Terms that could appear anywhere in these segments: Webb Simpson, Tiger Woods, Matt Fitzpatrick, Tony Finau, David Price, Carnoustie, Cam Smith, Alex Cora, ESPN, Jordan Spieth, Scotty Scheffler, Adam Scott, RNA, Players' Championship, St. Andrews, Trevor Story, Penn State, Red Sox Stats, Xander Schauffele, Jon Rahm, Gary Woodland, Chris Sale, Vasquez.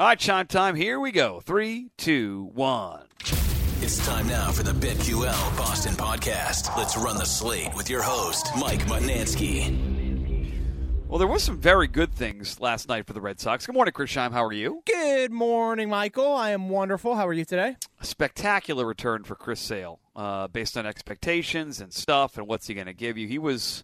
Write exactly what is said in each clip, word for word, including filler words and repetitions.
All right, Shine Time, here we go. Three, two, one. It's time now for the BetQL Boston podcast. Let's run the slate with your host, Mike Mutnansky. Well, there was some very good things last night for the Red Sox. Good morning, Chris Scheim. How are you? Good morning, Michael. I am wonderful. How are you today? A spectacular return for Chris Sale, uh, based on expectations and stuff and what's he going to give you. He was,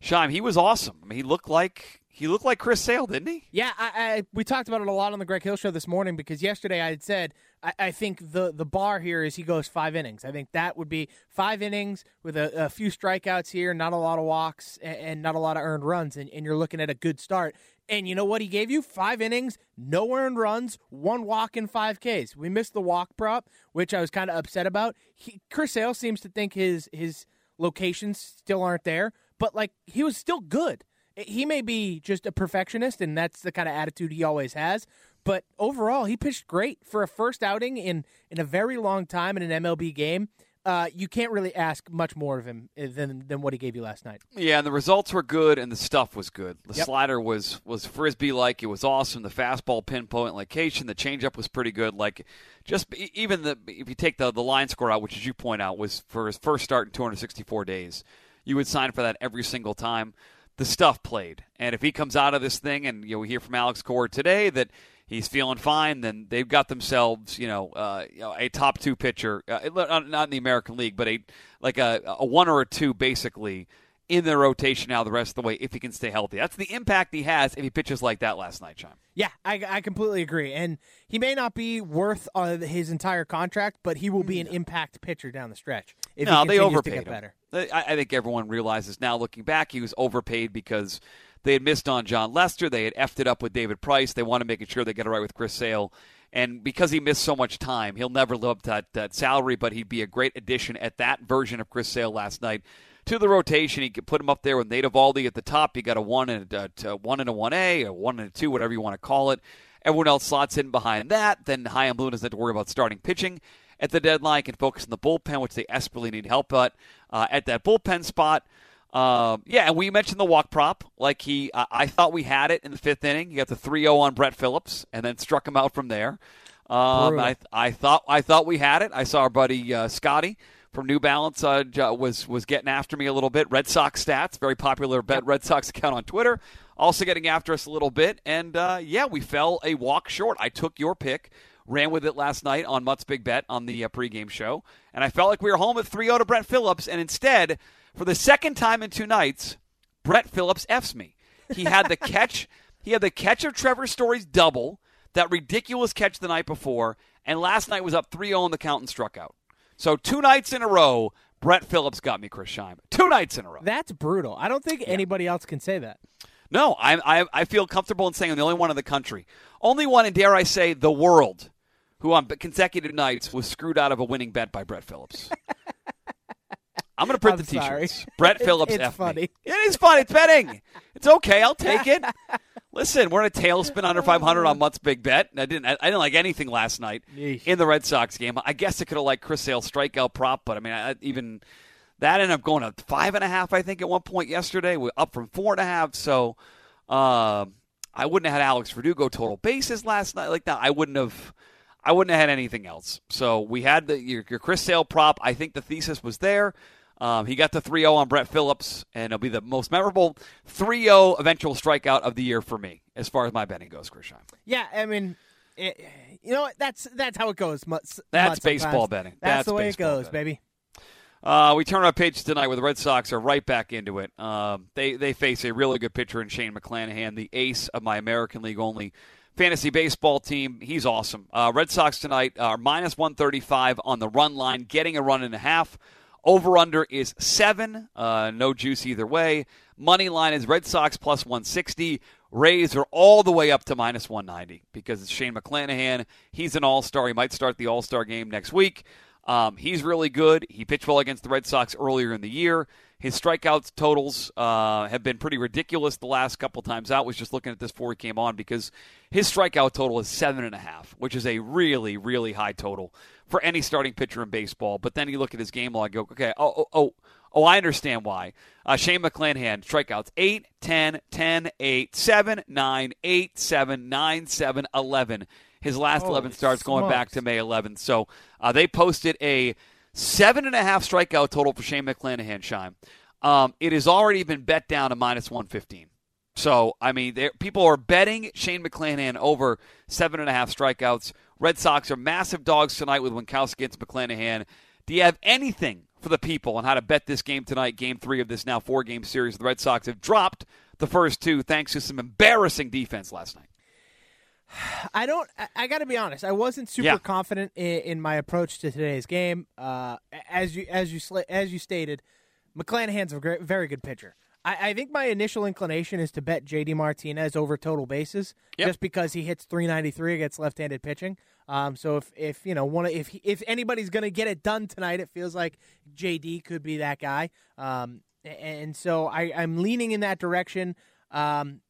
Scheim, he was awesome. I mean, he looked like... He looked like Chris Sale, didn't he? Yeah, I, I, we talked about it a lot on the Greg Hill Show this morning because yesterday I had said I, I think the, the bar here is he goes five innings. I think that would be five innings with a, a few strikeouts here, not a lot of walks, and, and not a lot of earned runs, and, and you're looking at a good start. And you know what he gave you? Five innings, no earned runs, one walk and five Ks. We missed the walk prop, which I was kind of upset about. He, Chris Sale seems to think his his locations still aren't there, but like he was still good. He may be just a perfectionist, and that's the kind of attitude he always has. But overall, he pitched great for a first outing in, in a very long time in an M L B game. Uh, you can't really ask much more of him than than what he gave you last night. Yeah, and the results were good, and the stuff was good. The yep. slider was, was Frisbee-like. It was awesome. The fastball pinpoint location. The changeup was pretty good. Like, just even the if you take the, the line score out, which, as you point out, was for his first start in two hundred sixty-four days, you would sign for that every single time. The stuff played, and if he comes out of this thing, and you know we hear from Alex Cora today that he's feeling fine, then they've got themselves, you know, uh, you know a top two pitcher, uh, not in the American League, but a like a, a one or a two basically in their rotation now the rest of the way if he can stay healthy. That's the impact he has if he pitches like that last night, Sean. Yeah, I, I completely agree, and he may not be worth uh, his entire contract, but he will be an impact pitcher down the stretch. If no, he they overpaid him. I think everyone realizes now, looking back, he was overpaid because they had missed on John Lester. They had effed it up with David Price. They wanted to make sure they get it right with Chris Sale. And because he missed so much time, he'll never live up to that, that salary, but he'd be a great addition at that version of Chris Sale last night to the rotation. He could put him up there with Nate Eovaldi at the top. You got a one and a, a one and a one A, a one and a two, whatever you want to call it. Everyone else slots in behind that. Then Chaim Bloom doesn't have to worry about starting pitching at the deadline, can focus on the bullpen, which they desperately need help at, uh, at that bullpen spot. Um, yeah, and we mentioned the walk prop. Like he, uh, I thought we had it in the fifth inning. He got the three oh on Brett Phillips, and then struck him out from there. Um, I, I thought, I thought we had it. I saw our buddy uh, Scotty from New Balance uh, was was getting after me a little bit. Red Sox Stats, very popular bet Red Sox account on Twitter, also getting after us a little bit. And uh, yeah, we fell a walk short. I took your pick. Ran with it last night on Mutt's Big Bet on the uh, pregame show. And I felt like we were home at three oh to Brett Phillips. And instead, for the second time in two nights, Brett Phillips F's me. He had the catch. He had the catch of Trevor Story's double, that ridiculous catch the night before. And last night was up three oh in the count and struck out. So two nights in a row, Brett Phillips got me, Chris Scheim. Two nights in a row. That's brutal. I don't think yeah. anybody else can say that. No, I, I, I feel comfortable in saying I'm the only one in the country. Only one, and dare I say, the world, who on consecutive nights was screwed out of a winning bet by Brett Phillips. I'm going to print I'm the t-shirts. Sorry. Brett Phillips F me. It's funny. It is funny. It's betting. It's okay. I'll take it. Listen, we're in a tailspin under five hundred on Mutt's Big Bet. And I didn't I didn't like anything last night Yeesh. in the Red Sox game. I guess I could have liked Chris Sale's strikeout prop, but I mean, I, even that ended up going to five and a half, I think, at one point yesterday. We're up from four and a half, so uh, I wouldn't have had Alex Verdugo total bases last night. Like that, I wouldn't have... I wouldn't have had anything else. So we had the, your, your Chris Sale prop. I think the thesis was there. Um, he got the three oh on Brett Phillips, and it'll be the most memorable three oh eventual strikeout of the year for me, as far as my betting goes, Chris Scheim. Yeah, I mean, it, you know what? That's that's how it goes. Much, that's much baseball betting. That's, that's the way it goes, betting. baby. Uh, we turn our page tonight where the Red Sox are right back into it. Um, they, they face a really good pitcher in Shane McClanahan, the ace of my American League only fantasy baseball team. He's awesome. Uh, Red Sox tonight are minus one thirty-five on the run line, getting a run and a half. Over-under is seven. Uh, no juice either way. Money line is Red Sox plus one sixty. Rays are all the way up to minus one ninety because it's Shane McClanahan. He's an all-star. He might start the all-star game next week. Um, he's really good. He pitched well against the Red Sox earlier in the year. His strikeouts totals uh, have been pretty ridiculous the last couple times out. I was just looking at this before he came on because his strikeout total is seven and a half, which is a really, really high total for any starting pitcher in baseball. But then you look at his game log, you go, okay, oh, oh, oh, oh I understand why. Uh, Shane McClanahan, strikeouts eight, ten, ten, eight, seven, nine, eight, seven, nine, seven, eleven. His last eleven starts going back to May eleventh. So uh, they posted a Seven and a half strikeout total for Shane McClanahan, Scheim. Um, it has already been bet down to minus one fifteen. So, I mean, people are betting Shane McClanahan over seven and a half strikeouts. Red Sox are massive dogs tonight with Winkowski against McClanahan. Do you have anything for the people on how to bet this game tonight, game three of this now four-game series? The Red Sox have dropped the first two thanks to some embarrassing defense last night. I don't. I got to be honest. I wasn't super yeah. confident in, in my approach to today's game. Uh, as you as you as you stated, McClanahan's a great, very good pitcher. I, I think my initial inclination is to bet J D Martinez over total bases, yep. just because he hits three ninety-three against left-handed pitching. Um, so if, if you know one if he, if anybody's going to get it done tonight, it feels like J D could be that guy. Um, and so I, I'm leaning in that direction. Um,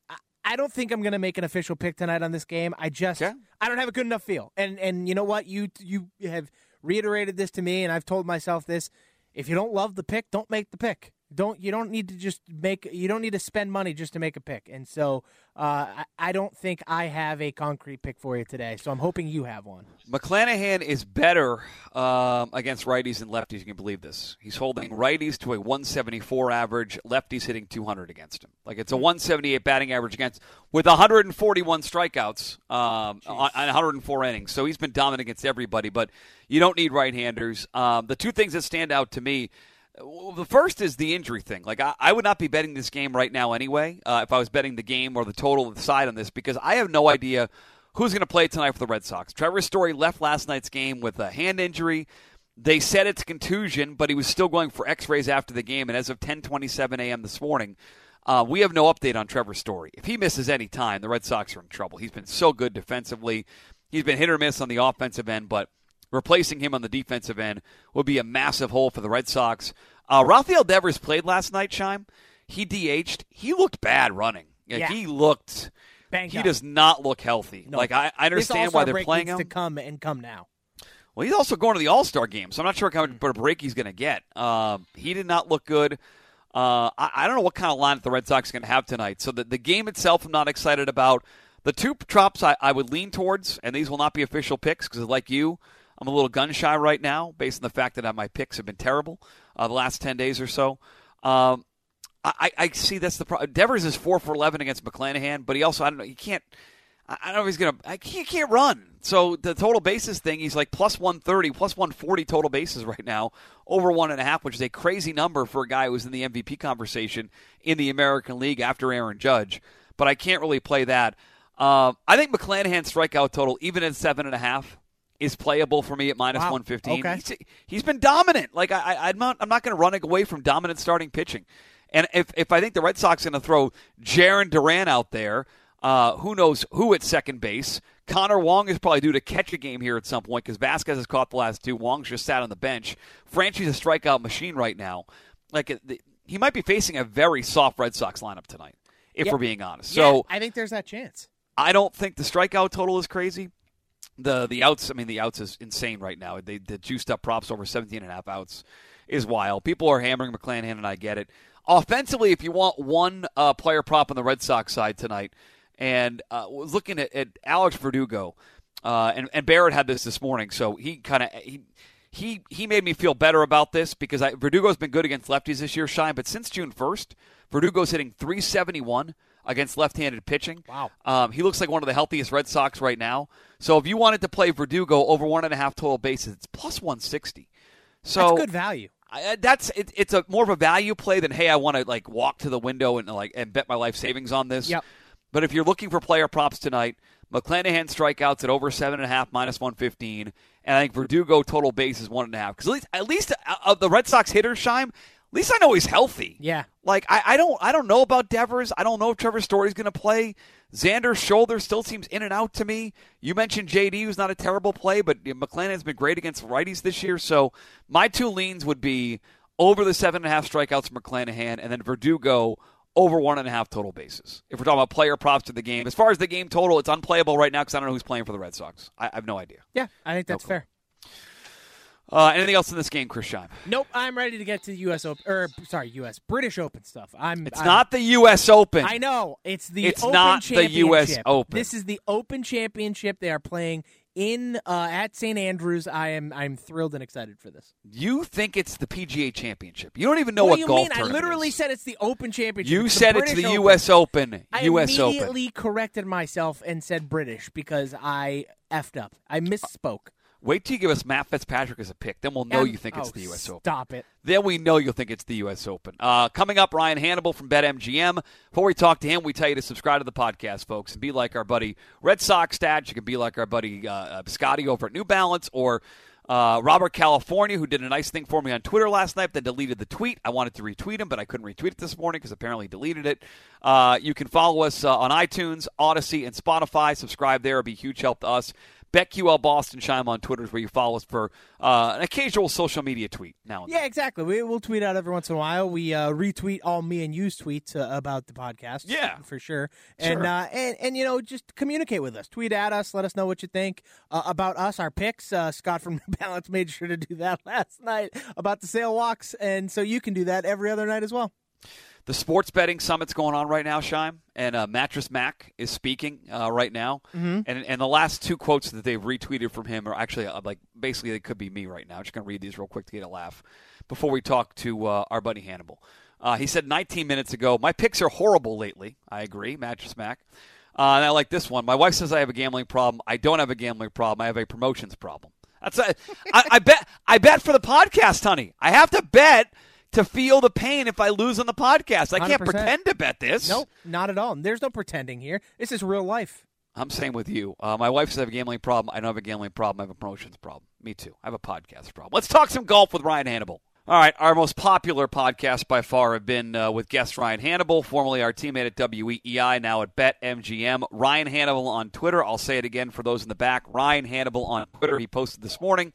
I don't think I'm going to make an official pick tonight on this game. I just okay. I don't have a good enough feel. And and you know what? You you have reiterated this to me, and I've told myself this. If you don't love the pick, don't make the pick. Don't you don't need to just make you don't need to spend money just to make a pick. And so uh, I, I don't think I have a concrete pick for you today. So I'm hoping you have one. McClanahan is better um, against righties and lefties. You can believe this. He's holding righties to a one seventy-four average. Lefties hitting two hundred against him. Like it's a one seventy-eight batting average against with one forty-one strikeouts um, on, on one hundred four innings. So he's been dominant against everybody. But you don't need right-handers. Um, the two things that stand out to me. The first is the injury thing. Like, I, I would not be betting this game right now anyway uh, if I was betting the game or the total of the side on this because I have no idea who's going to play tonight for the Red Sox. Trevor Story left last night's game with a hand injury. They said it's contusion, but he was still going for x-rays after the game, and as of ten twenty-seven a.m. this morning, uh, we have no update on Trevor Story. If he misses any time, the Red Sox are in trouble. He's been so good defensively. He's been hit or miss on the offensive end, but replacing him on the defensive end would be a massive hole for the Red Sox. Uh, Rafael Devers played last night, Scheim. He D H'd. He looked bad running. Like, yeah. He looked Bang he up. Does not look healthy. No. Like I, I understand why they're break playing needs him. To come and come now. Well, he's also going to the All-Star game, so I'm not sure how much of a break he's going to get. Um, he did not look good. Uh, I, I don't know what kind of lineup the Red Sox are going to have tonight. So the, the game itself, I'm not excited about. The two props I, I would lean towards, and these will not be official picks because, like you, I'm a little gun-shy right now based on the fact that my picks have been terrible uh, the last ten days or so. Um, I, I see that's the problem. Devers is four for eleven against McClanahan, but he also, I don't know, he can't, I don't know if he's going to, he can't run. So the total bases thing, he's like plus one thirty, plus one forty total bases right now, over one and a half, which is a crazy number for a guy who was in the M V P conversation in the American League after Aaron Judge. But I can't really play that. Uh, I think McClanahan's strikeout total, even at seven and a half, is playable for me at minus wow. one fifteen. Okay. He's, he's been dominant. Like I, I, I'm not, I'm not going to run away from dominant starting pitching. And if, if I think the Red Sox are going to throw Jarren Duran out there, uh, who knows who at second base. Connor Wong is probably due to catch a game here at some point because Vasquez has caught the last two. Wong's just sat on the bench. Franchi's a strikeout machine right now. Like he might be facing a very soft Red Sox lineup tonight, if yep. we're being honest. Yeah, so I think there's that chance. I don't think the strikeout total is crazy. The the outs, I mean, the outs is insane right now. They, the juiced-up props over seventeen and a half outs is wild. People are hammering McClanahan, and I get it. Offensively, if you want one uh, player prop on the Red Sox side tonight, and uh, was looking at, at Alex Verdugo, uh, and, and Barrett had this this morning, so he kind of he, he he made me feel better about this because I, Verdugo's been good against lefties this year, Scheim, but since June first, Verdugo's hitting three seventy-one against left-handed pitching. Wow. Um, he looks like one of the healthiest Red Sox right now. So if you wanted to play Verdugo over one and a half total bases, it's plus one sixty. So that's good value. I, that's it, it's a more of a value play than, hey, I want to like walk to the window and like and bet my life savings on this. Yep. But if you're looking for player props tonight, McClanahan strikeouts at over seven and a half, minus one fifteen, and I think Verdugo total base is one and a half. Because at least at least of the Red Sox hitters, Scheim, at least I know he's healthy. Yeah. Like, I, I don't I don't know about Devers. I don't know if Trevor Story's going to play. Xander's shoulder still seems in and out to me. You mentioned J D, who's not a terrible play, but McClanahan's been great against righties this year. So my two leans would be over the seven and a half strikeouts from McClanahan, and then Verdugo over one and a half total bases. If we're talking about player props to the game, as far as the game total, it's unplayable right now because I don't know who's playing for the Red Sox. I, I have no idea. Yeah, I think that's no fair. Uh, anything else in this game, Chris Scheim? Nope, I'm ready to get to the U S Open, or sorry, U S British Open stuff. I'm. It's I'm, not the U S Open. I know it's the. It's Open not the U S Open. This is the Open Championship. They are playing in uh, at Saint Andrews. I am. I'm thrilled and excited for this. You think it's the P G A Championship? You don't even know what, what do you golf mean? Tournament. I literally is. Said it's the Open Championship. You it's said the it's the Open. U S Open. I U S Open. I immediately corrected myself and said British because I effed up. I misspoke. Wait till you give us Matt Fitzpatrick as a pick. Then we'll know um, you think it's oh, the U S Open. Stop it. Then we know you'll think it's the U S Open. Uh, coming up, Ryan Hannibal from BetMGM. Before we talk to him, we tell you to subscribe to the podcast, folks, and be like our buddy Red Sox Stats. You can be like our buddy uh, Scotty over at New Balance, or uh, Robert California, who did a nice thing for me on Twitter last night, then deleted the tweet. I wanted to retweet him, but I couldn't retweet it this morning because apparently he deleted it. Uh, you can follow us uh, on iTunes, Odyssey, and Spotify. Subscribe there. It would be a huge help to us. BetQL Boston Scheim on Twitter is where you follow us for uh, an occasional social media tweet now and yeah, then. Exactly. We, we'll tweet out every once in a while. We uh, retweet all me and you's tweets uh, about the podcast. Yeah. For sure. And, sure. Uh, and, and, you know, just communicate with us. Tweet at us. Let us know what you think uh, about us, our picks. Uh, Scott from New Balance made sure to do that last night about the Sale walks. And so you can do that every other night as well. The sports betting summit's going on right now, Scheim, and uh, Mattress Mac is speaking uh, right now. Mm-hmm. And and the last two quotes that they've retweeted from him are actually uh, like basically they could be me right now. I'm just going to read these real quick to get a laugh before we talk to uh, our buddy Hannibal. Uh, he said nineteen minutes ago, my picks are horrible lately. I agree, Mattress Mac. Uh, and I like this one. My wife says I have a gambling problem. I don't have a gambling problem. I have a promotions problem. That's a, I, I bet. I bet for the podcast, honey. I have to bet to feel the pain if I lose on the podcast. I can't one hundred percent pretend to bet this. Nope, not at all. There's no pretending here. This is real life. I'm saying with you. Uh, my wife says I have a gambling problem. I don't have a gambling problem. I have a promotions problem. Me too. I have a podcast problem. Let's talk some golf with Ryan Hannibal. All right, our most popular podcasts by far have been uh, with guest Ryan Hannibal, formerly our teammate at W E E I, now at BetMGM. Ryan Hannibal on Twitter. I'll say it again for those in the back. Ryan Hannibal on Twitter. He posted this morning.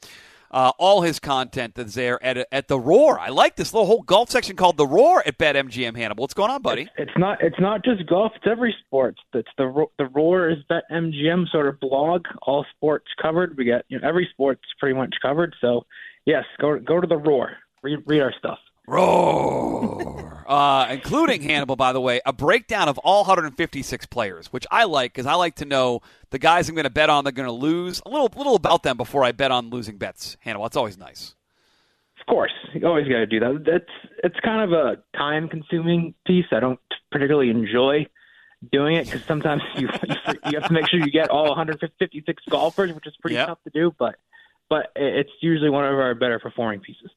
Uh, all his content that's there at at the Roar. I like this little whole golf section called the Roar at BetMGM. Hannibal, what's going on, buddy? It's, it's not it's not just golf; it's every sport. It's the the Roar is BetMGM sort of blog. All sports covered. We got you know, every sport's pretty much covered. So yes, go go to the Roar. Read read our stuff. Roar, uh, including Hannibal, by the way, a breakdown of all one hundred fifty-six players, which I like because I like to know the guys I'm going to bet on, they're going to lose, a little little about them before I bet on losing bets. Hannibal, it's always nice. Of course, you always got to do that. That's it's kind of a time-consuming piece. I don't particularly enjoy doing it because sometimes you you have to make sure you get all one hundred fifty-six golfers, which is pretty yep. tough to do. But but it's usually one of our better performing pieces.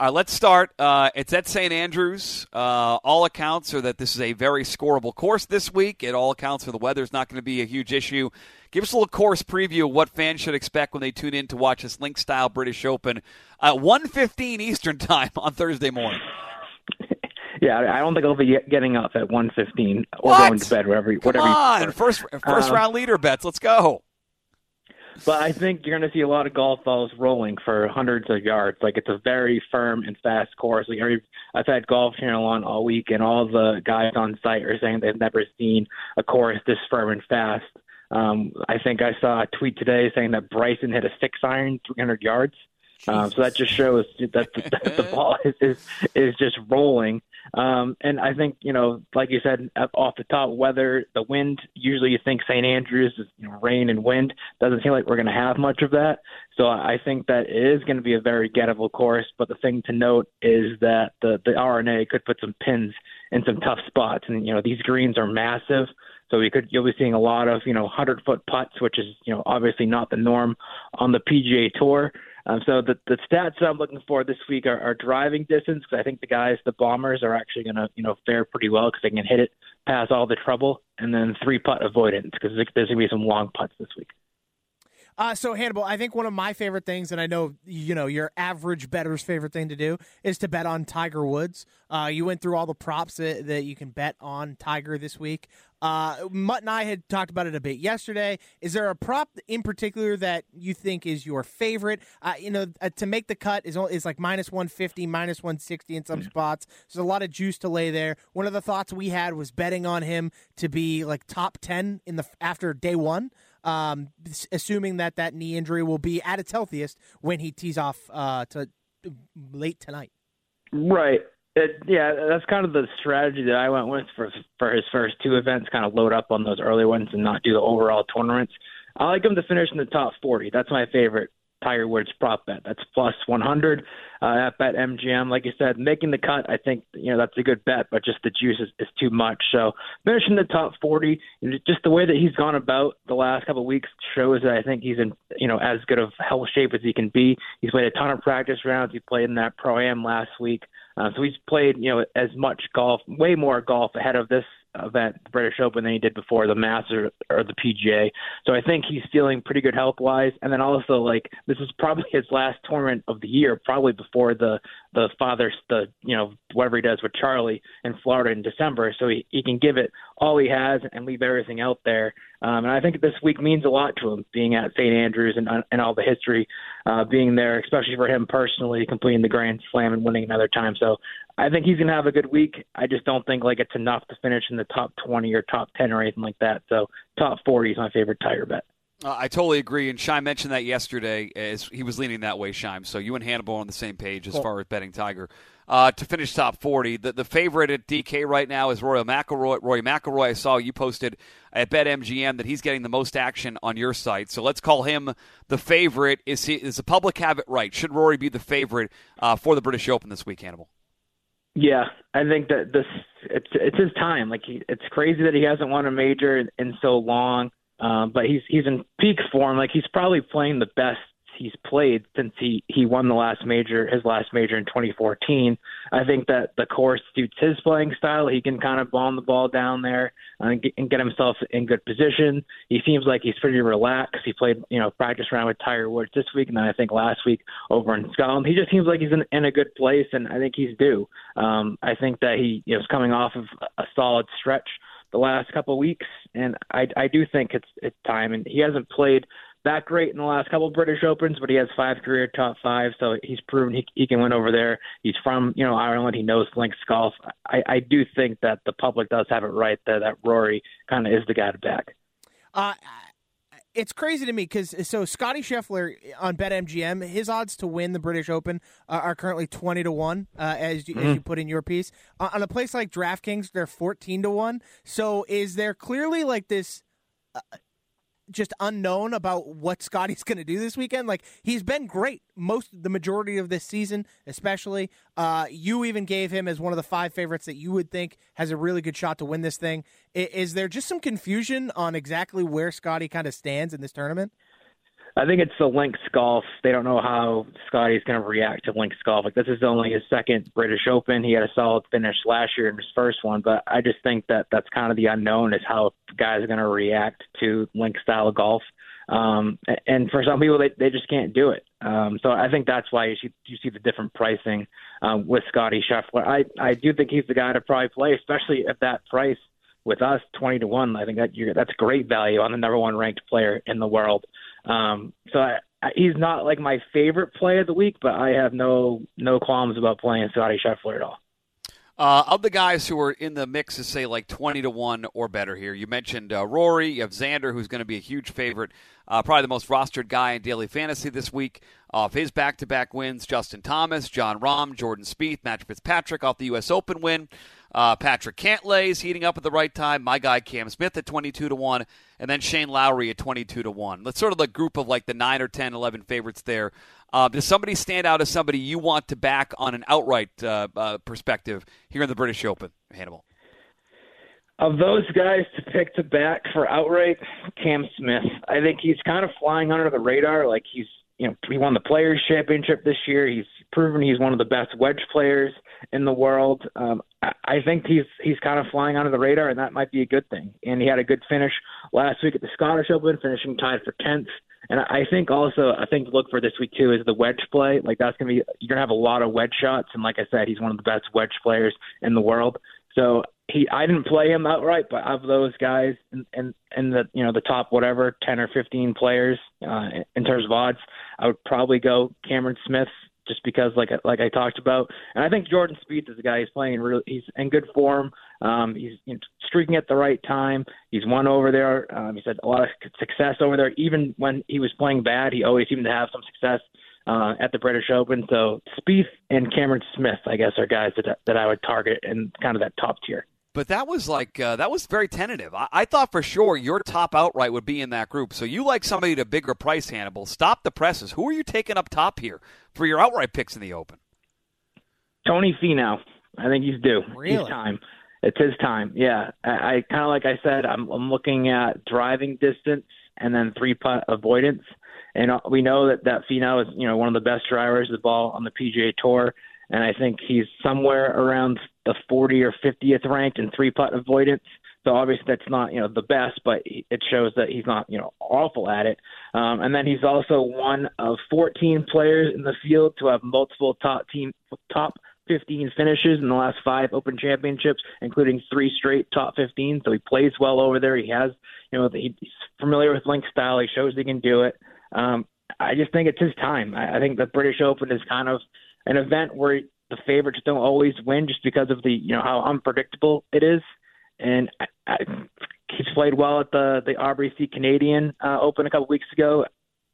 All right, let's start. Uh, it's at Saint Andrews. Uh, all accounts are that this is a very scoreable course this week. It all accounts for the weather is not going to be a huge issue. Give us a little course preview of what fans should expect when they tune in to watch this Link-style British Open at one fifteen Eastern time on Thursday morning. Yeah, I don't think I'll be getting up at one fifteen or what? Going to bed. Whatever, whatever. Come on, you first, first um, round leader bets. Let's go. But I think you're going to see a lot of golf balls rolling for hundreds of yards. Like, it's a very firm and fast course. Like, every, I've had Golf Channel on all week, and all the guys on site are saying they've never seen a course this firm and fast. Um, I think I saw a tweet today saying that Bryson hit a six iron three hundred yards. Um, so that just shows that the, that the ball is, is is just rolling. Um, and I think, you know, like you said, off the top, weather, the wind, usually you think Saint Andrews is you know, rain and wind. Doesn't seem like we're going to have much of that. So I think that it is going to be a very gettable course. But the thing to note is that the, the R N A could put some pins in some tough spots. And, you know, these greens are massive. So we could, you'll be seeing a lot of, you know, one hundred foot putts, which is, you know, obviously not the norm on the P G A Tour. Um, so the, the stats that I'm looking for this week are, are driving distance, because I think the guys, the bombers, are actually going to you know fare pretty well because they can hit it past all the trouble, and then three putt avoidance because there's going to be some long putts this week. Uh, so, Hannibal, I think one of my favorite things, and I know, you know, your average bettor's favorite thing to do, is to bet on Tiger Woods. Uh, you went through all the props that, that you can bet on Tiger this week. Uh, Mutt and I had talked about it a bit yesterday. Is there a prop in particular that you think is your favorite? Uh, you know, uh, to make the cut is is like minus one fifty, minus one sixty in some spots. There's a lot of juice to lay there. One of the thoughts we had was betting on him to be like top ten in the after day one, um, assuming that that knee injury will be at its healthiest when he tees off uh, to late tonight. Right. It, yeah, that's kind of the strategy that I went with for for his first two events, kind of load up on those early ones and not do the overall tournaments. I like him to finish in the top forty. That's my favorite Tiger Woods prop bet. That's plus one hundred uh, at BetMGM. Like you said, making the cut, I think, you know, that's a good bet, but just the juice is, is too much. So finishing the top forty, just the way that he's gone about the last couple of weeks shows that I think he's in, you know, as good of hell shape as he can be. He's played a ton of practice rounds. He played in that Pro-Am last week. Uh, so he's played, you know, as much golf, way more golf ahead of this event, the British Open, than he did before the Masters or the P G A. So I think he's feeling pretty good health-wise. And then also, like, this is probably his last tournament of the year, probably before the the father's, the you know, whatever he does with Charlie in Florida in December. So he, he can give it all he has and leave everything out there. Um, and I think this week means a lot to him, being at Saint Andrews and and all the history, uh, being there, especially for him personally, completing the Grand Slam and winning another time. So I think he's going to have a good week. I just don't think like it's enough to finish in the top twenty or top ten or anything like that. So top forty is my favorite Tiger bet. Uh, I totally agree, and Scheim mentioned that yesterday. As he was leaning that way, Scheim. So you and Hannibal are on the same page as cool. far as betting Tiger. Uh, to finish top forty, the, the favorite at D K right now is Rory McIlroy. Rory McIlroy, I saw you posted at BetMGM that he's getting the most action on your site. So let's call him the favorite. Is he, is the public have it right? Should Rory be the favorite uh, for the British Open this week, Hannibal? Yeah, I think that this it's, it's his time. Like he, it's crazy that he hasn't won a major in, in so long. Um, but he's he's in peak form. Like he's probably playing the best he's played since he, he won the last major, his last major in twenty fourteen. I think that the course suits his playing style. He can kind of bomb the ball down there and get, and get himself in good position. He seems like he's pretty relaxed. He played, you know, practice round with Tiger Woods this week, and then I think last week over in Scotland. He just seems like he's in, in a good place, and I think he's due. Um, I think that he you know, is coming off of a solid stretch the last couple of weeks, and I, I do think it's it's time. And he hasn't played that great in the last couple of British Opens, but he has five career top five, so he's proven he, he can win over there. He's from, you know, Ireland. He knows links golf. I, I do think that the public does have it right there, that Rory kind of is the guy to back. Uh, it's crazy to me because so Scotty Scheffler on BetMGM, his odds to win the British Open uh, are currently twenty to one, uh, as you, mm-hmm. as you put in your piece. Uh, on a place like DraftKings, they're fourteen to one. So is there clearly like this uh, just unknown about what Scotty's going to do this weekend? Like he's been great most the majority of this season, especially. Uh, you even gave him as one of the five favorites that you would think has a really good shot to win this thing. Is there just some confusion on exactly where Scotty kind of stands in this tournament? I think it's the links golf. They don't know how Scotty's going to react to links golf. Like this is only his second British Open. He had a solid finish last year in his first one, but I just think that that's kind of the unknown is how guys are going to react to links style golf. Um, and for some people, they, they just can't do it. Um, so I think that's why you see, you see the different pricing um, with Scotty Scheffler. I, I do think he's the guy to probably play, especially at that price. With us, twenty to one, I think that you're, that's great value on the number one ranked player in the world. Um, so I, I, he's not like my favorite play of the week, but I have no no qualms about playing Scotty Scheffler at all. Uh, of the guys who are in the mix is, say, like twenty to one or better here, you mentioned uh, Rory. You have Xander, who's going to be a huge favorite, uh, probably the most rostered guy in daily fantasy this week. Off his back-to-back wins, Justin Thomas, Jon Rahm, Jordan Spieth, Matt Fitzpatrick off the U S Open win. Uh, Patrick Cantlay is heating up at the right time. My guy Cam Smith at twenty-two to one, and then Shane Lowry at twenty-two to one. That's sort of the group of like the nine or ten, eleven favorites there. Uh, does somebody stand out as somebody you want to back on an outright uh, uh, perspective here in the British Open, Hannibal? Of those guys to pick to back for outright, Cam Smith. I think he's kind of flying under the radar. Like he's, you know, he won the Players' Championship this year. He's proven he's one of the best wedge players in the world. Um, I think he's he's kind of flying under the radar, and that might be a good thing. And he had a good finish last week at the Scottish Open, finishing tied for tenth And I think also a thing to look for this week too is the wedge play. Like that's gonna be you're gonna have a lot of wedge shots, and like I said, he's one of the best wedge players in the world. So he, I didn't play him outright, but of those guys and and, and the you know the top whatever ten or fifteen players uh, in terms of odds, I would probably go Cameron Smith just because like like I talked about, and I think Jordan Spieth is a guy who's playing really he's in good form. Um, he's you know, streaking at the right time. He's won over there. Um, he's had a lot of success over there. Even when he was playing bad, he always seemed to have some success uh, at the British Open. So Spieth and Cameron Smith, I guess, are guys that that I would target in kind of that top tier. But that was like uh, that was very tentative. I-, I thought for sure your top outright would be in that group. So you like somebody at a bigger price, Hannibal. Stop the presses. Who are you taking up top here for your outright picks in the Open? Tony Finau. I think he's due. Really? He's time. It's his time, yeah. I, I kind of like I said, I'm, I'm looking at driving distance and then three putt avoidance, and we know that that Finau is you know one of the best drivers of the ball on the P G A Tour, and I think he's somewhere around the fortieth or fiftieth ranked in three putt avoidance. So obviously that's not you know the best, but it shows that he's not you know awful at it. Um, and then he's also one of fourteen players in the field to have multiple top team top. fifteen finishes in the last five Open Championships, including three straight top fifteen. So he plays well over there. He has, you know, he's familiar with Link's style. He shows he can do it. Um, I just think it's his time. I think the British Open is kind of an event where the favorites don't always win just because of the, you know, how unpredictable it is. And I, I, he's played well at the, the Aubrey C. Canadian uh, Open a couple weeks ago.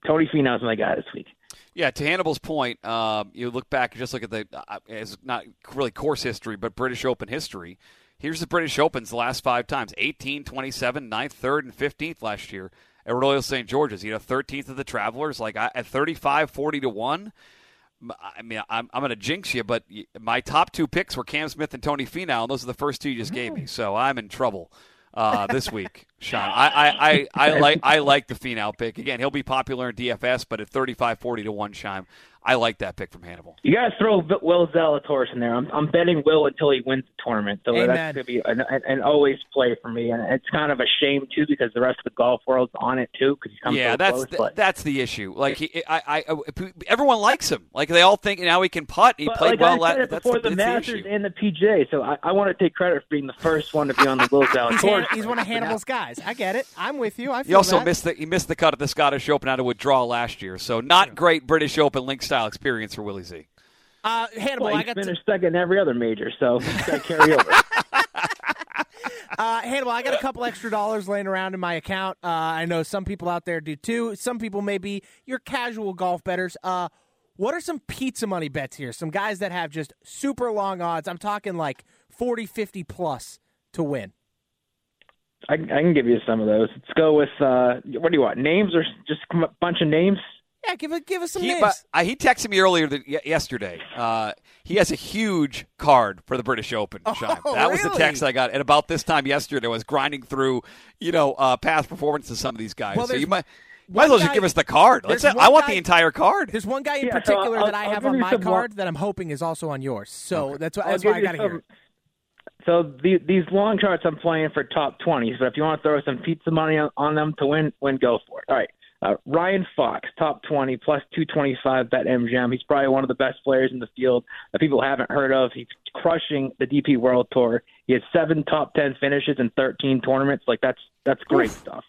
Tony Finau's my guy this week. Yeah, to Hannibal's point, um, you look back, just look at the uh, it's not really course history, but British Open history. Here's the British Opens the last five times, eighteen, twenty-seven, ninth, third, and fifteenth last year at Royal Saint George's. You know, thirteenth of the Travelers, like I, at thirty-five, forty to one. I mean, I'm, I'm going to jinx you, but my top two picks were Cam Smith and Tony Finau, and those are the first two you just gave me, so I'm in trouble. Uh, this week, Sean, I, I, I, I like I like the Finau pick. Again, he'll be popular in D F S, but at thirty-five forty to one, Scheim, I like that pick from Hannibal. You got to throw Will Zalatoris in there. I'm, I'm betting Will until he wins the tournament, so Amen. That's going to be an, an, an always play for me. And it's kind of a shame too because the rest of the golf world's on it too. Cause he comes yeah, so that's close, the, but... that's the issue. Like he, I, I, everyone likes him. Like they all think now he can putt. He but played like well. I said it before that's the, the Masters the and the P G A, so I, I want to take credit for being the first one to be on the Will Zalatoris. He's one of Hannibal's guys. I get it. I'm with you. I feel he also that. missed the he missed the cut at the Scottish Open out of withdrawal last year. So not yeah. great British Open link style experience for Willie Z. Uh, Hannibal, well, I got finished to... second in every other major, so he's got to carry over. uh, Hannibal, I got a couple extra dollars laying around in my account. Uh, I know some people out there do too. Some people may be your casual golf bettors. Uh, what are some pizza money bets here? Some guys that have just super long odds. I'm talking like forty, fifty plus to win. I, I can give you some of those. Let's go with, uh, what do you want, names or just a bunch of names? Yeah, give, give us some he, names. But, uh, he texted me earlier th- yesterday. Uh, he has a huge card for the British Open, Scheim. Oh, that really? was the text I got. And about this time yesterday, I was grinding through, you know, uh, past performances of some of these guys. Well, so you might, might as well just give us the card. Let's have, I want guy, the entire card. There's one guy in yeah, particular so that I I'll have on my card one. that I'm hoping is also on yours. So okay. that's, why, that's why I got to hear it. So the, these long charts I'm playing for top twenties, but if you want to throw some pizza money on, on them to win, win, go for it. All right. Uh, Ryan Fox, top twenty, plus two twenty-five BetMGM. He's probably one of the best players in the field that people haven't heard of. He's crushing the D P World Tour. He has seven top ten finishes in thirteen tournaments. Like, that's that's great Oof. stuff.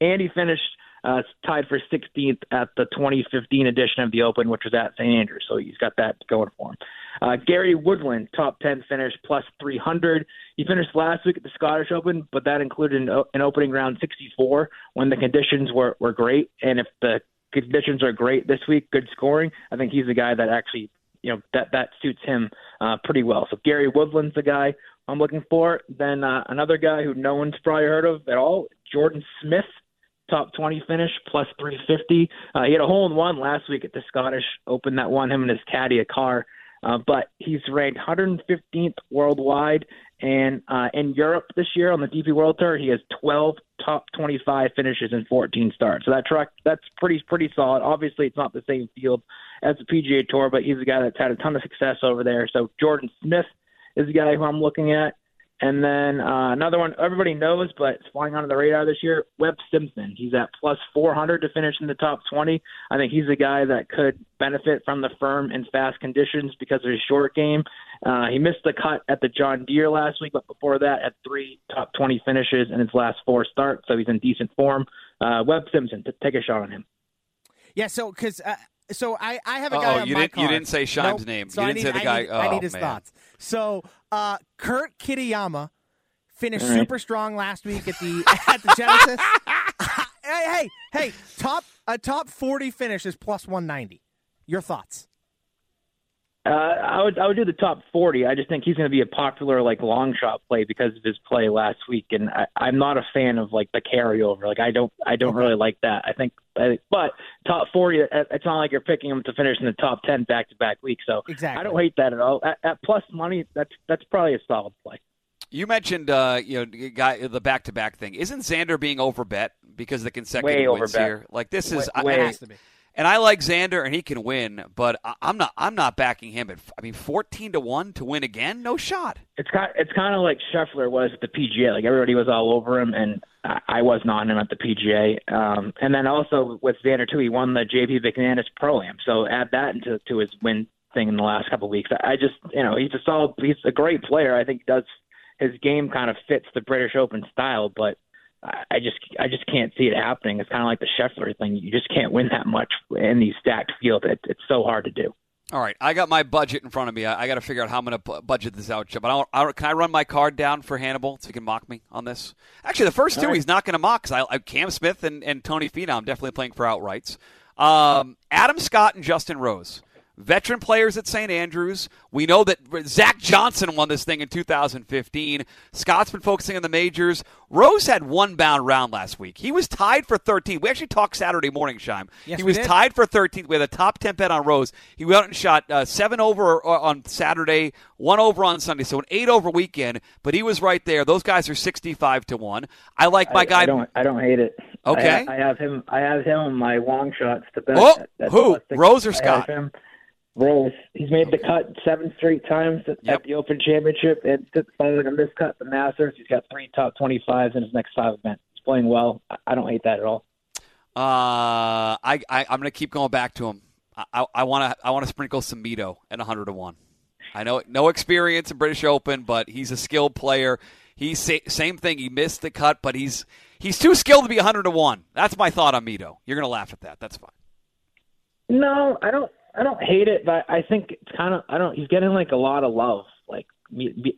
And he finished uh, tied for sixteenth at the twenty fifteen edition of the Open, which was at Saint Andrews. So he's got that going for him. Uh, Gary Woodland, top ten finish, plus three hundred. He finished last week at the Scottish Open, but that included an, an opening round sixty-four when the conditions were, were great. And if the conditions are great this week, good scoring, I think he's the guy that actually, you know, that, that suits him uh, pretty well. So Gary Woodland's the guy I'm looking for. Then uh, another guy who no one's probably heard of at all, Jordan Spieth. Top twenty finish, plus three fifty. Uh, he had a hole-in-one last week at the Scottish Open that won him and his caddy a car. Uh, but he's ranked one hundred fifteenth worldwide, and uh, in Europe this year on the D P World Tour, he has twelve top twenty-five finishes and fourteen starts. So that track, that's pretty pretty solid. Obviously, it's not the same field as the P G A Tour, but he's a guy that's had a ton of success over there. So Jordan Smith is the guy who I'm looking at. And then uh, another one everybody knows, but it's flying under the radar this year, Webb Simpson. He's at plus four hundred to finish in the top twenty. I think he's a guy that could benefit from the firm and fast conditions because of his short game. Uh, he missed the cut at the John Deere last week, but before that had three top twenty finishes in his last four starts, so he's in decent form. Uh, Webb Simpson, t- take a shot on him. Yeah, so because uh, so I, I have a guy on you my didn't, card. You didn't say Scheim's nope. name. So you I didn't need, say the guy. I need, oh, I need his man. thoughts. So uh, Kurt Kitayama finished right. super strong last week at the at the Genesis. hey, hey, hey! Top a top forty finish is plus one ninety. Your thoughts? Uh, I would I would do the top forty. I just think he's going to be a popular like long shot play because of his play last week, and I, I'm not a fan of like the carryover. Like I don't I don't really like that. I think, I, but top forty. It's not like you're picking him to finish in the top ten back to back week. So exactly. I don't hate that at all. At, at plus money, that's that's probably a solid play. You mentioned uh, you know guy, the back to back thing. Isn't Xander being overbet because of the consecutive way wins here? Like this is way, I, way. Has to be. And I like Xander, and he can win, but I'm not. I'm not backing him. At, I mean, fourteen to one to win again, no shot. It's kind. Of, it's kind of like Scheffler was at the P G A. Like everybody was all over him, and I wasn't on him at the P G A. Um, and then also with Xander too, he won the J P McManus Pro-Am. So add that into to his win thing in the last couple of weeks. I just, you know, he's a solid. He's a great player. I think he does his game kind of fits the British Open style, but. I just I just can't see it happening. It's kind of like the Scheffler thing. You just can't win that much in these stacked fields. It, it's so hard to do. All right. I got my budget in front of me. I, I got to figure out how I'm going to budget this out. But I'll, I'll, can I run my card down for Hannibal so he can mock me on this? Actually, the first All two right. he's not going to mock because I, I, Cam Smith and, and Tony Finau, I'm definitely playing for outrights. Um, Adam Scott and Justin Rose. Veteran players at Saint Andrews. We know that Zach Johnson won this thing in two thousand fifteen. Scott's been focusing on the majors. Rose had one bound round last week. He was tied for thirteenth. We actually talked Saturday morning, Scheim. Yes, he was did. tied for thirteenth. We had a top ten bet on Rose. He went out and shot uh, seven over on Saturday, one over on Sunday, so an eight over weekend. But he was right there. Those guys are sixty-five to one. I like my I, guy. I don't. I don't hate it. Okay. I, I have him. I have him on my long shots to bet. Oh, at, who? Rose or Scott? Rose, he's made the cut seven straight times at, yep. at the Open Championship, and finally on this cut, the Masters. He's got three top twenty-fives in his next five events. He's playing well. I don't hate that at all. Uh, I, I I'm going to keep going back to him. I I want to I want to sprinkle some Mito at hundred to one. I know no experience in British Open, but he's a skilled player. He's same thing. He missed the cut, but he's he's too skilled to be hundred to one. That's my thought on Mito. You're going to laugh at that. That's fine. No, I don't. I don't hate it, but I think it's kind of I don't. He's getting like a lot of love, like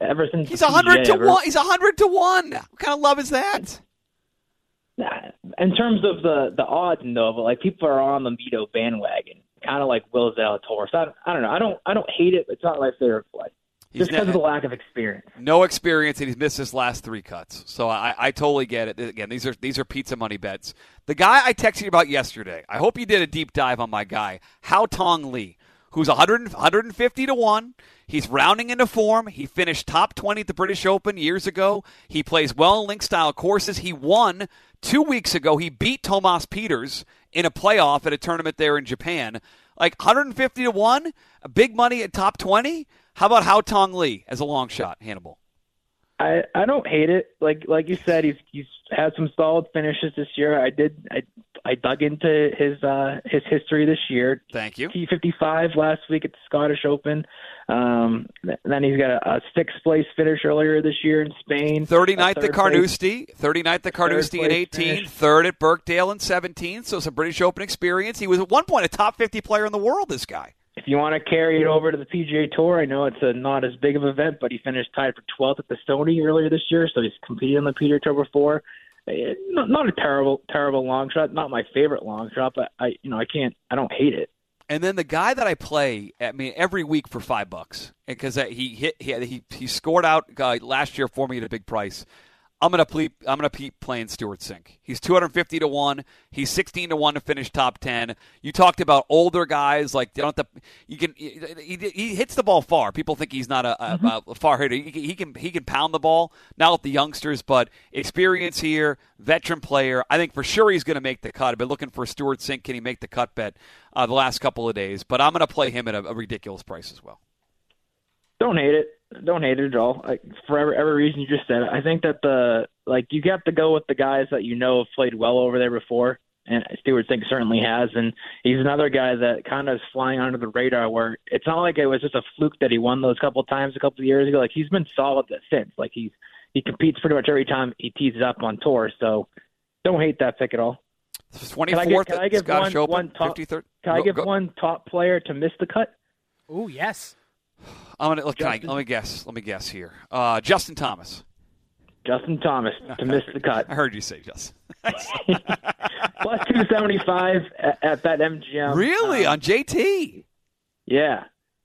ever since he's a hundred to ever, one. He's a hundred to one. What kind of love is that? In terms of the the odds, no, but like people are on the Mito bandwagon, kind of like Will Zalatoris. I, I don't know. I don't. I don't hate it. It's not my favorite play, just because of the lack of experience. No experience, and he's missed his last three cuts. So I, I totally get it. Again, these are these are pizza money bets. The guy I texted you about yesterday, I hope you did a deep dive on my guy, Hao Tong Lee, who's one hundred, one hundred fifty to one. He's rounding into form. He finished top twenty at the British Open years ago. He plays well in link-style courses. He won two weeks ago. He beat Tomas Peters in a playoff at a tournament there in Japan. Like one hundred fifty to one, big money at top twenty. How about Hao Tong Lee as a long shot, Hannibal? I, I don't hate it. Like like you said, he's he's had some solid finishes this year. I did I I dug into his uh, his history this year. Thank you. T fifty-five last week at the Scottish Open. Um, then he's got a, a sixth place finish earlier this year in Spain. thirty-ninth at Carnoustie. thirty-ninth at Carnoustie in eighteen. Third at Birkdale in seventeen. So some British Open experience. He was at one point a top fifty player in the world, this guy. If you want to carry it over to the P G A Tour, I know it's a not as big of an event, but he finished tied for twelfth at the Stony earlier this year, so he's competed on the P G A Tour before. Not, not a terrible, terrible long shot. Not my favorite long shot, but I, you know, I can't, I don't hate it. And then the guy that I play, I mean, every week for five bucks, because he hit, he he, he scored out uh, last year for me at a big price. I'm gonna play. I'm gonna keep playing Stewart Cink. He's two hundred fifty to one. He's sixteen to one to finish top ten. You talked about older guys like they don't have to, you can. He, he hits the ball far. People think he's not a, mm-hmm. a, a far hitter. He, he can he can pound the ball. Not with the youngsters, but experience here, veteran player. I think for sure he's gonna make the cut. I've been looking for Stewart Cink. Can he make the cut bet uh, the last couple of days? But I'm gonna play him at a, a ridiculous price as well. Don't hate it. don't hate it at all. Like, for every, every reason you just said, I think that the like you got to go with the guys that you know have played well over there before, and Stewart Cink certainly has. And he's another guy that kind of is flying under the radar, where it's not like it was just a fluke that he won those couple of times a couple of years ago. Like, he's been solid since. Like, he's he competes pretty much every time he tees it up on tour. So don't hate that pick at all. twenty-fourth at the Scottish Open, one top, fifty-third. Can I give go, go. one top player to miss the cut? Oh, yes. I'm gonna look. Can I, let me guess. Let me guess here. Uh, Justin Thomas. Justin Thomas to miss the cut. I heard you say Justin. Plus two seventy five at, at that M G M. Really, um, on J T? Yeah,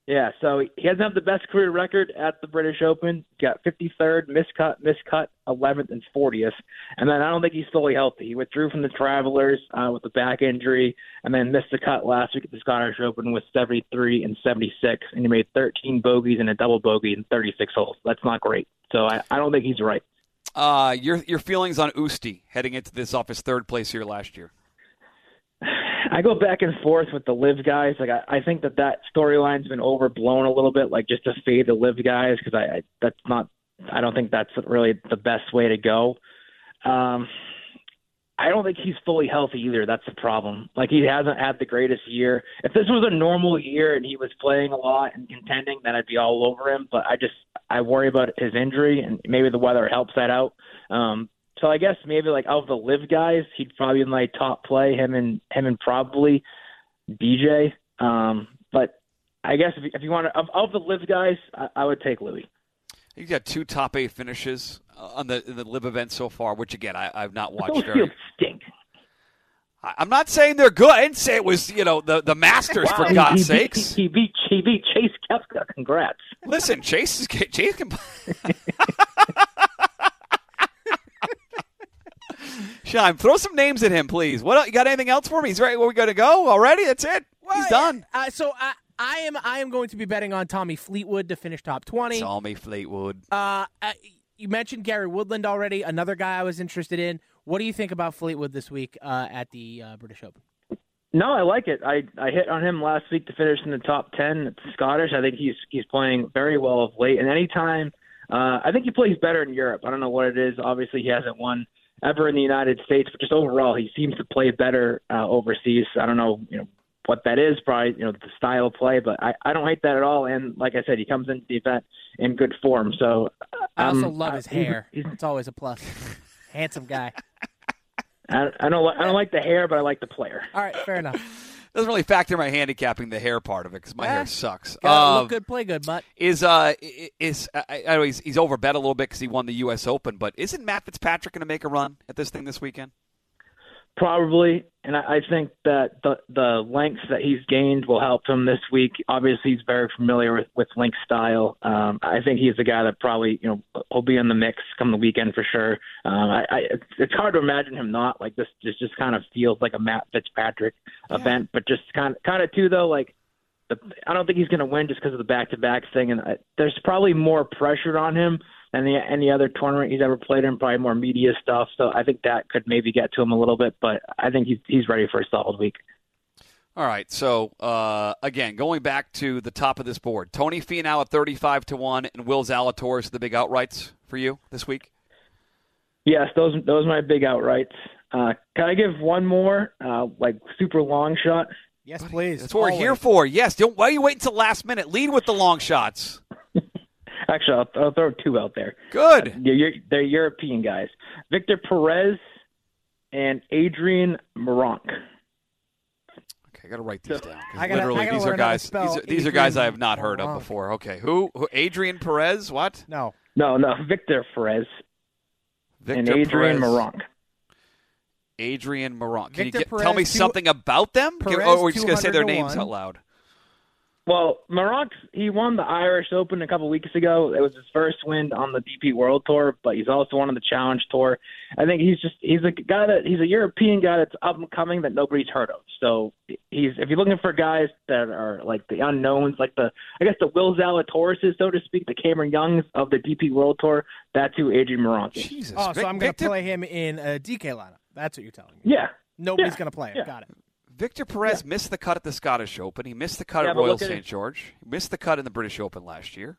yeah. So he doesn't have the best career record at the British Open. Got fifty third, missed cut, missed cut, eleventh and fortieth. And then I don't think he's fully healthy. He withdrew from the Travelers uh, with a back injury, and then missed the cut last week at the Scottish Open with seventy three and seventy six, and he made thirteen bogeys and a double bogey in thirty six holes. That's not great. So I, I don't think he's right. Uh, your your feelings on Usti heading into this off his third place here last year? I go back and forth with the live guys. Like I, I think that that storyline's been overblown a little bit. Like, just to fade the live guys, because I, I that's not I don't think that's really the best way to go. Um, I don't think he's fully healthy either. That's the problem. Like, he hasn't had the greatest year. If this was a normal year and he was playing a lot and contending, then I'd be all over him. But I just, I worry about his injury, and maybe the weather helps that out. Um, so I guess maybe like out of the live guys, he'd probably in my top play, him and him and probably D J. Um, but I guess if, if you want to, of, of the live guys, I, I would take Louis. He's got two top eight finishes on the in the live event so far, which again I, I've not watched. Those fields stink. I, I'm not saying they're good. I didn't say it was you know the, the Masters wow. for God's he, sakes. He, he beat he beat Chase Koepka. Congrats. Listen, Chase is Chase can. Scheim, throw some names at him, please. What else? You got anything else for me? He's ready. Where we going to go already? That's it. Well, he's done. Uh, so I. I am I am going to be betting on Tommy Fleetwood to finish top twenty. Tommy Fleetwood. Uh, I, you mentioned Gary Woodland already, another guy I was interested in. What do you think about Fleetwood this week uh, at the uh, British Open? No, I like it. I, I hit on him last week to finish in the top ten at the Scottish. I think he's he's playing very well of late. And anytime, uh, I think he plays better in Europe. I don't know what it is. Obviously, he hasn't won ever in the United States, but just overall, he seems to play better uh, overseas. I don't know, you know, what that is, probably, you know, the style of play, but I, I don't hate that at all. And like I said, he comes into the event in good form. So I also um, love his I, hair. He's, it's always a plus. Handsome guy. I, I don't I don't like the hair, but I like the player. All right, fair enough. Doesn't really factor my handicapping the hair part of it because my yeah. hair sucks. Gotta uh, look good, play good, but is uh is I, I know he's he's over bet a little bit because he won the U S Open, but isn't Matt Fitzpatrick going to make a run at this thing this weekend? Probably, and I think that the the lengths that he's gained will help him this week. Obviously, he's very familiar with, with Link's style. Um, I think he's the guy that probably, you know, will be in the mix come the weekend for sure. Um, I, I, it's hard to imagine him not. Like, this just, just kind of feels like a Matt Fitzpatrick yeah. event, but just kind of, kind of too, though, like, the, I don't think he's going to win just because of the back-to-back thing, and I, there's probably more pressure on him than the, any other tournament he's ever played in, probably more media stuff. So I think that could maybe get to him a little bit, but I think he's, he's ready for a solid week. All right, so uh, again, going back to the top of this board, Tony Finau at thirty-five to one and Will Zalatoris, the big outrights for you this week? Yes, those those are my big outrights. Uh, can I give one more, uh, like, super long shot? Yes, please. That's what Always. We're here for. Yes. Don't, why are you waiting until last minute? Lead with the long shots. Actually, I'll, I'll throw two out there. Good. Uh, they're, they're European guys. Victor Perez and Adrian Moronk. Okay, I got to write these so, down. I gotta, literally, I gotta these are guys. These are, these are guys I have not heard Moronk. Of before. Okay, who, who? Adrian Perez? What? No. No, no. Victor Perez. Victor and Adrian Perez. Moronk. Adrian Moronk. Can Victor you get, Perez, tell me two, something about them? Perez, or are we just going to say their names out loud? Well, Moronk, he won the Irish Open a couple weeks ago. It was his first win on the D P World Tour, but he's also on the Challenge Tour. I think he's just he's a guy that he's a European guy that's up and coming that nobody's heard of. So he's if you're looking for guys that are like the unknowns, like the I guess the Will Zalatoris, so to speak, the Cameron Youngs of the D P World Tour, that's who Adrian Moronk is. Jesus, oh, so I'm going to play him in a D K lineup. That's what you're telling me. Yeah. Nobody's yeah. going to play it. Yeah. Got it. Victor Perez yeah. missed the cut at the Scottish Open. He missed the cut yeah, at Royal Saint George. He missed the cut in the British Open last year.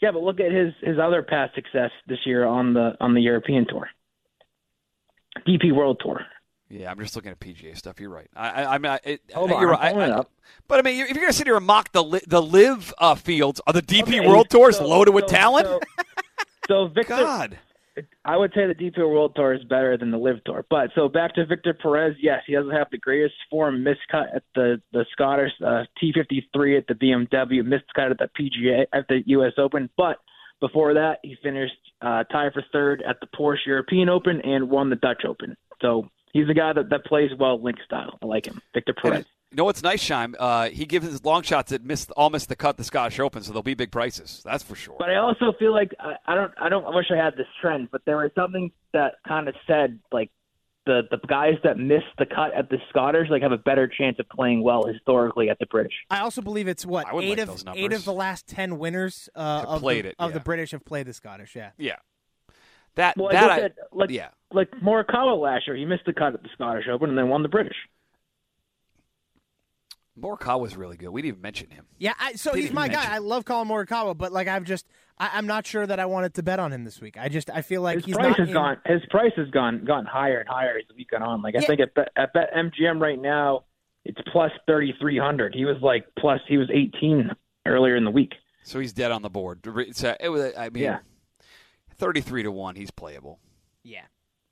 Yeah, but look at his, his other past success this year on the on the European Tour, D P World Tour. Yeah, I'm just looking at P G A stuff. You're right. I, I, I mean, I, it, hold on, you're right. I, I, but I mean, if you're going to sit here and mock the li- the live uh, fields, are the D P okay, World Tours so, loaded so, with talent? So, so Victor, God, I would say the D P World Tour is better than the Live Tour. But so back to Victor Perez, yes, he doesn't have the greatest form. Miscut at the the Scottish uh, T fifty-three at the B M W, miscut at the P G A at the U S Open. But before that, he finished uh, tied for third at the Porsche European Open and won the Dutch Open. So he's a guy that, that plays well link style. I like him, Victor Perez. And, you know what's nice, Scheim? Uh, he gives his long shots that missed, all missed the cut the Scottish Open, so they'll be big prices. That's for sure. But I also feel like I, I don't. I don't. I wish I had this trend, but there was something that kind of said like the the guys that missed the cut at the Scottish like have a better chance of playing well historically at the British. I also believe it's what eight like of eight of the last ten winners uh, of, played the, it, yeah. of the British have played the Scottish. Yeah. Yeah. That well, that I I, like yeah. like Morikawa last year, he missed the cut at the Scottish Open and then won the British. Morikawa was really good. We didn't even mention him. Yeah, I, so didn't he's my guy. Him. I love Colin Morikawa, but like I've just, I, I'm not sure that I wanted to bet on him this week. I just, I feel like his he's price not has in... gone. His price has gone, gone higher and higher as the week went on. Like I yeah. think at bet, at bet M G M right now, it's plus thirty three hundred. He was like plus, he was eighteen earlier in the week. So he's dead on the board. So it was, I mean, yeah. thirty three to one. He's playable. Yeah.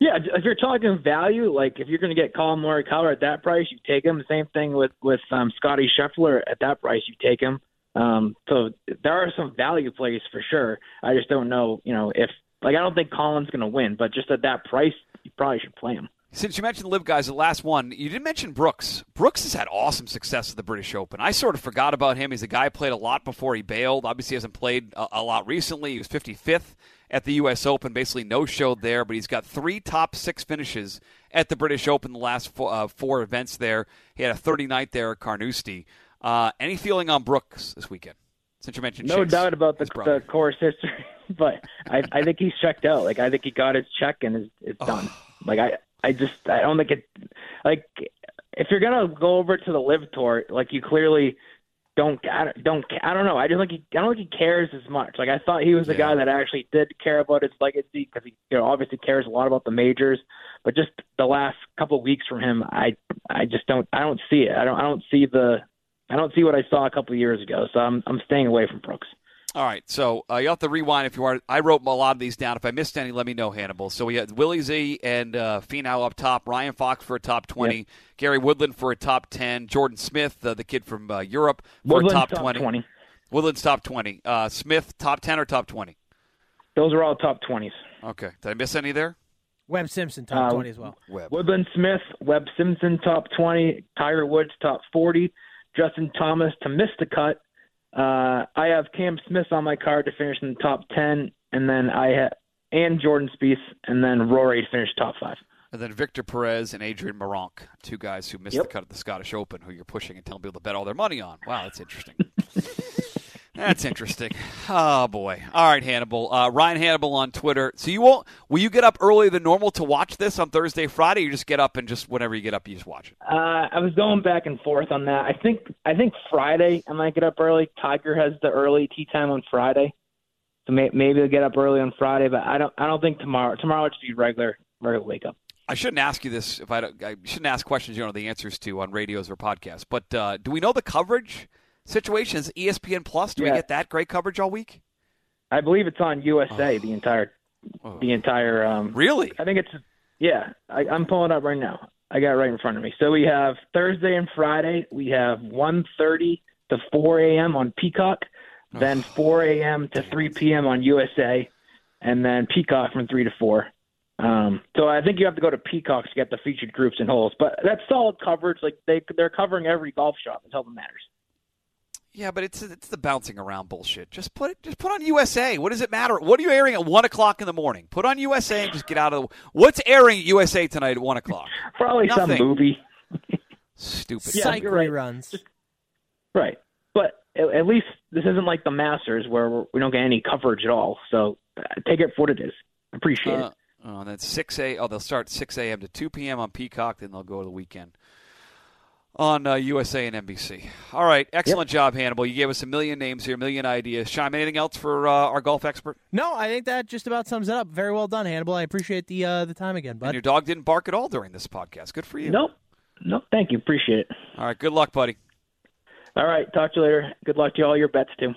Yeah, if you're talking value, like if you're going to get Colin Morikawa at that price, you take him. Same thing with with um, Scotty Scheffler at that price, you take him. Um, so there are some value plays for sure. I just don't know, you know, if like I don't think Colin's going to win, but just at that price, you probably should play him. Since you mentioned Liv guys, the last one, you didn't mention Brooks. Brooks has had awesome success at the British Open. I sort of forgot about him. He's a guy who played a lot before he bailed. Obviously, he hasn't played a, a lot recently. He was fifty-fifth at the U S Open, basically no show there, but he's got three top six finishes at the British Open the last four, uh, four events there. He had a thirty-ninth there at Carnoustie. Uh, any feeling on Brooks this weekend? Since you mentioned No Chase, doubt about the, the course history, but I, I think he's checked out. Like I think he got his check and it's, it's oh. done. Like I... I just I don't think it like if you're gonna go over to the Live Tour, like you clearly don't I don't I don't know I don't think he, I don't think he cares as much. Like I thought he was the yeah. guy that actually did care about his legacy because he you know obviously cares a lot about the majors, but just the last couple of weeks from him, I I just don't I don't see it. I don't I don't see the I don't see what I saw a couple of years ago. So I'm I'm staying away from Brooks. All right, so uh, you'll have to rewind if you are. I wrote a lot of these down. If I missed any, let me know, Hannibal. So we had Willie Z and uh, Finau up top, Ryan Fox for a top twenty, yep. Gary Woodland for a top ten, Jordan Smith, uh, the kid from uh, Europe, for Woodland's a top, top twenty. twenty. Woodland's top twenty. Uh, Smith, top ten or top twenty? Those are all top twenties. Okay. Did I miss any there? Webb Simpson, top uh, twenty as well. Webb. Woodland Smith, Webb Simpson, top twenty, Tiger Woods, top forty, Justin Thomas to miss the cut. Uh, I have Cam Smith on my card to finish in the top ten, and then I have and Jordan Spieth, and then Rory to finish top five. And then Victor Perez and Adrian Maronk, two guys who missed yep. the cut at the Scottish Open, who you're pushing and telling people to bet all their money on. Wow, that's interesting. That's interesting. Oh boy. All right, Hannibal. Uh, Ryan Hannibal on Twitter. So you won't? Will you get up earlier than normal to watch this on Thursday, Friday? Or you just get up and just whenever you get up, you just watch it. Uh, I was going back and forth on that. I think I think Friday I might get up early. Tiger has the early tee time on Friday, so may, maybe I'll get up early on Friday. But I don't I don't think tomorrow. Tomorrow will just be regular regular wake up. I shouldn't ask you this if I don't, I shouldn't ask questions you don't know the answers to on radios or podcasts. But uh, do we know the coverage? Situations, E S P N Plus. Do yeah. we get that great coverage all week? I believe it's on U S A oh. the entire, oh. the entire. Um, really? I think it's yeah. I, I'm pulling it up right now. I got it right in front of me. So we have Thursday and Friday. We have one thirty to four a.m. on Peacock, oh. then four a.m. to Damn. three p.m. on U S A, and then Peacock from three to four. Um, so I think you have to go to Peacock to get the featured groups and holes. But that's solid coverage. Like they they're covering every golf shop until it matters. Yeah, but it's it's the bouncing around bullshit. Just put it. Just put on U S A. What does it matter? What are you airing at one o'clock in the morning? Put on U S A and just get out of the. What's airing at U S A tonight at one o'clock? Probably Nothing. Some movie. Stupid. Yeah, Psych right. reruns. Right, but at, at least this isn't like the Masters where we're, we don't get any coverage at all. So take it for what it is. Appreciate uh, it. Oh, and then six a. Oh, they'll start six a.m. to two p.m. on Peacock. Then they'll go to the weekend. on uh, U S A and N B C. All right, excellent yep. job, Hannibal. You gave us a million names here, a million ideas. Scheim, anything else for uh, our golf expert? No, I think that just about sums it up. Very well done, Hannibal. I appreciate the uh, the time again, bud. And your dog didn't bark at all during this podcast. Good for you. Nope. Nope. Thank you. Appreciate it. All right, good luck, buddy. All right, talk to you later. Good luck to you all your bets, too.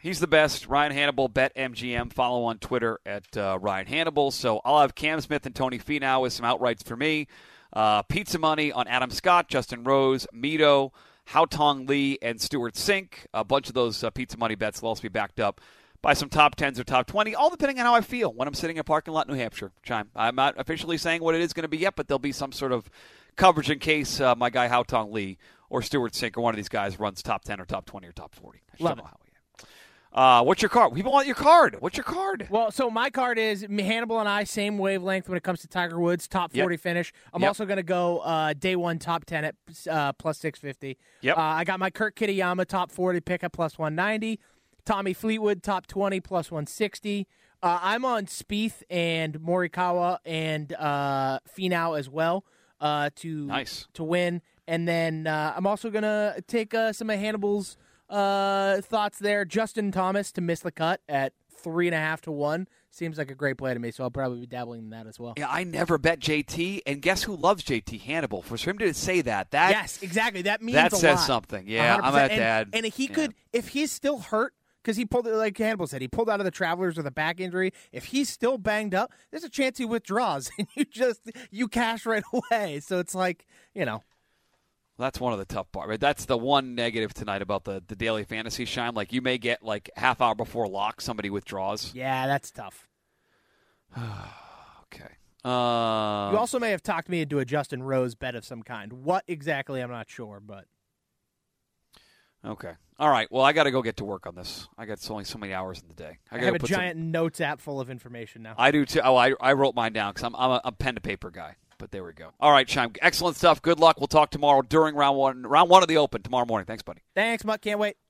He's the best. Ryan Hannibal, BetMGM. Follow on Twitter at uh, Ryan Hannibal. So I'll have Cam Smith and Tony Finau with some outrights for me. Uh, pizza money on Adam Scott, Justin Rose, Mito, Hao-Tong Lee, and Stewart Cink. A bunch of those uh, pizza money bets will also be backed up by some top tens or top twenty, all depending on how I feel when I'm sitting in a parking lot in New Hampshire. Scheim. I'm not officially saying what it is going to be yet, but there'll be some sort of coverage in case uh, my guy Hao-Tong Lee or Stewart Cink or one of these guys runs top ten or top twenty or top forty. I just Love don't know it. how we Uh, what's your card? People want your card. What's your card? Well, so my card is Hannibal and I, same wavelength when it comes to Tiger Woods, top forty yep. finish. I'm yep. also going to go uh, day one top ten at uh, plus six fifty. Yep. Uh, I got my Kurt Kitayama top forty pick at plus one ninety. Tommy Fleetwood top twenty plus one sixty. Uh, I'm on Spieth and Morikawa and uh, Finau as well uh, to, nice. to win. And then uh, I'm also going to take uh, some of Hannibal's Uh, thoughts there. Justin Thomas to miss the cut at three and a half to one seems like a great play to me, so I'll probably be dabbling in that as well. Yeah, I never bet J T, and guess who loves J T? Hannibal. For him to say that, that yes, exactly. That means that a says lot. something. Yeah, one hundred percent. I'm at that. And, and he could, yeah. if he's still hurt, because he pulled, like Hannibal said, he pulled out of the Travelers with a back injury. If he's still banged up, there's a chance he withdraws, and you just you cash right away. So it's like you know. That's one of the tough parts. Right? That's the one negative tonight about the, the daily fantasy, Scheim. Like, you may get, like, half hour before lock, somebody withdraws. Yeah, that's tough. Okay. Uh, you also may have talked me into a Justin Rose bet of some kind. What exactly, I'm not sure, but. Okay. All right. Well, I got to go get to work on this. I got only so many hours in the day. I, I have a giant some... notes app full of information now. I do, too. Oh, I, I wrote mine down because I'm, I'm a, a pen-to-paper guy. But there we go. All right, Scheim. Excellent stuff. Good luck. We'll talk tomorrow during round one, round one of the Open tomorrow morning. Thanks, buddy. Thanks, Mutt. Can't wait.